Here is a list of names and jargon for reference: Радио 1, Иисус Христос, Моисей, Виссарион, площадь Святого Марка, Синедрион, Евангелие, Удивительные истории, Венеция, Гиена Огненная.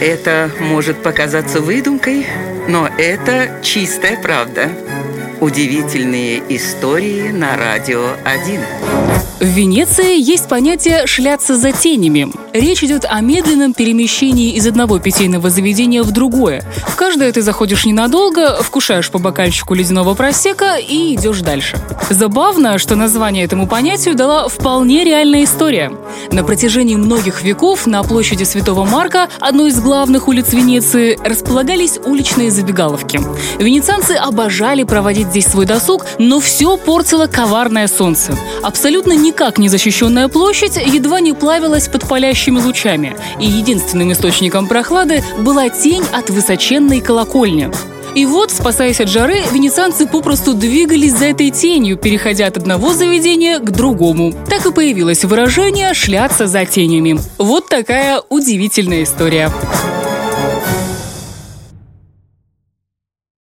Это может показаться выдумкой, но это чистая правда. Удивительные истории на Радио 1. В Венеции есть понятие «шляться за тенями». Речь идет о медленном перемещении из одного питейного заведения в другое. В каждое ты заходишь ненадолго, вкушаешь по бокальчику ледяного просека и идешь дальше. Забавно, что название этому понятию дала вполне реальная история. На протяжении многих веков на площади Святого Марка, одной из главных улиц Венеции, располагались уличные забегаловки. Венецианцы обожали проводить здесь свой досуг, но все портило коварное солнце. Абсолютно никак не защищенная площадь едва не плавилась под палящими лучами, и единственным источником прохлады была тень от высоченной колокольни. И вот, спасаясь от жары, венецианцы попросту двигались за этой тенью, переходя от одного заведения к другому. Так и появилось выражение «шляться за тенями». Вот такая удивительная история.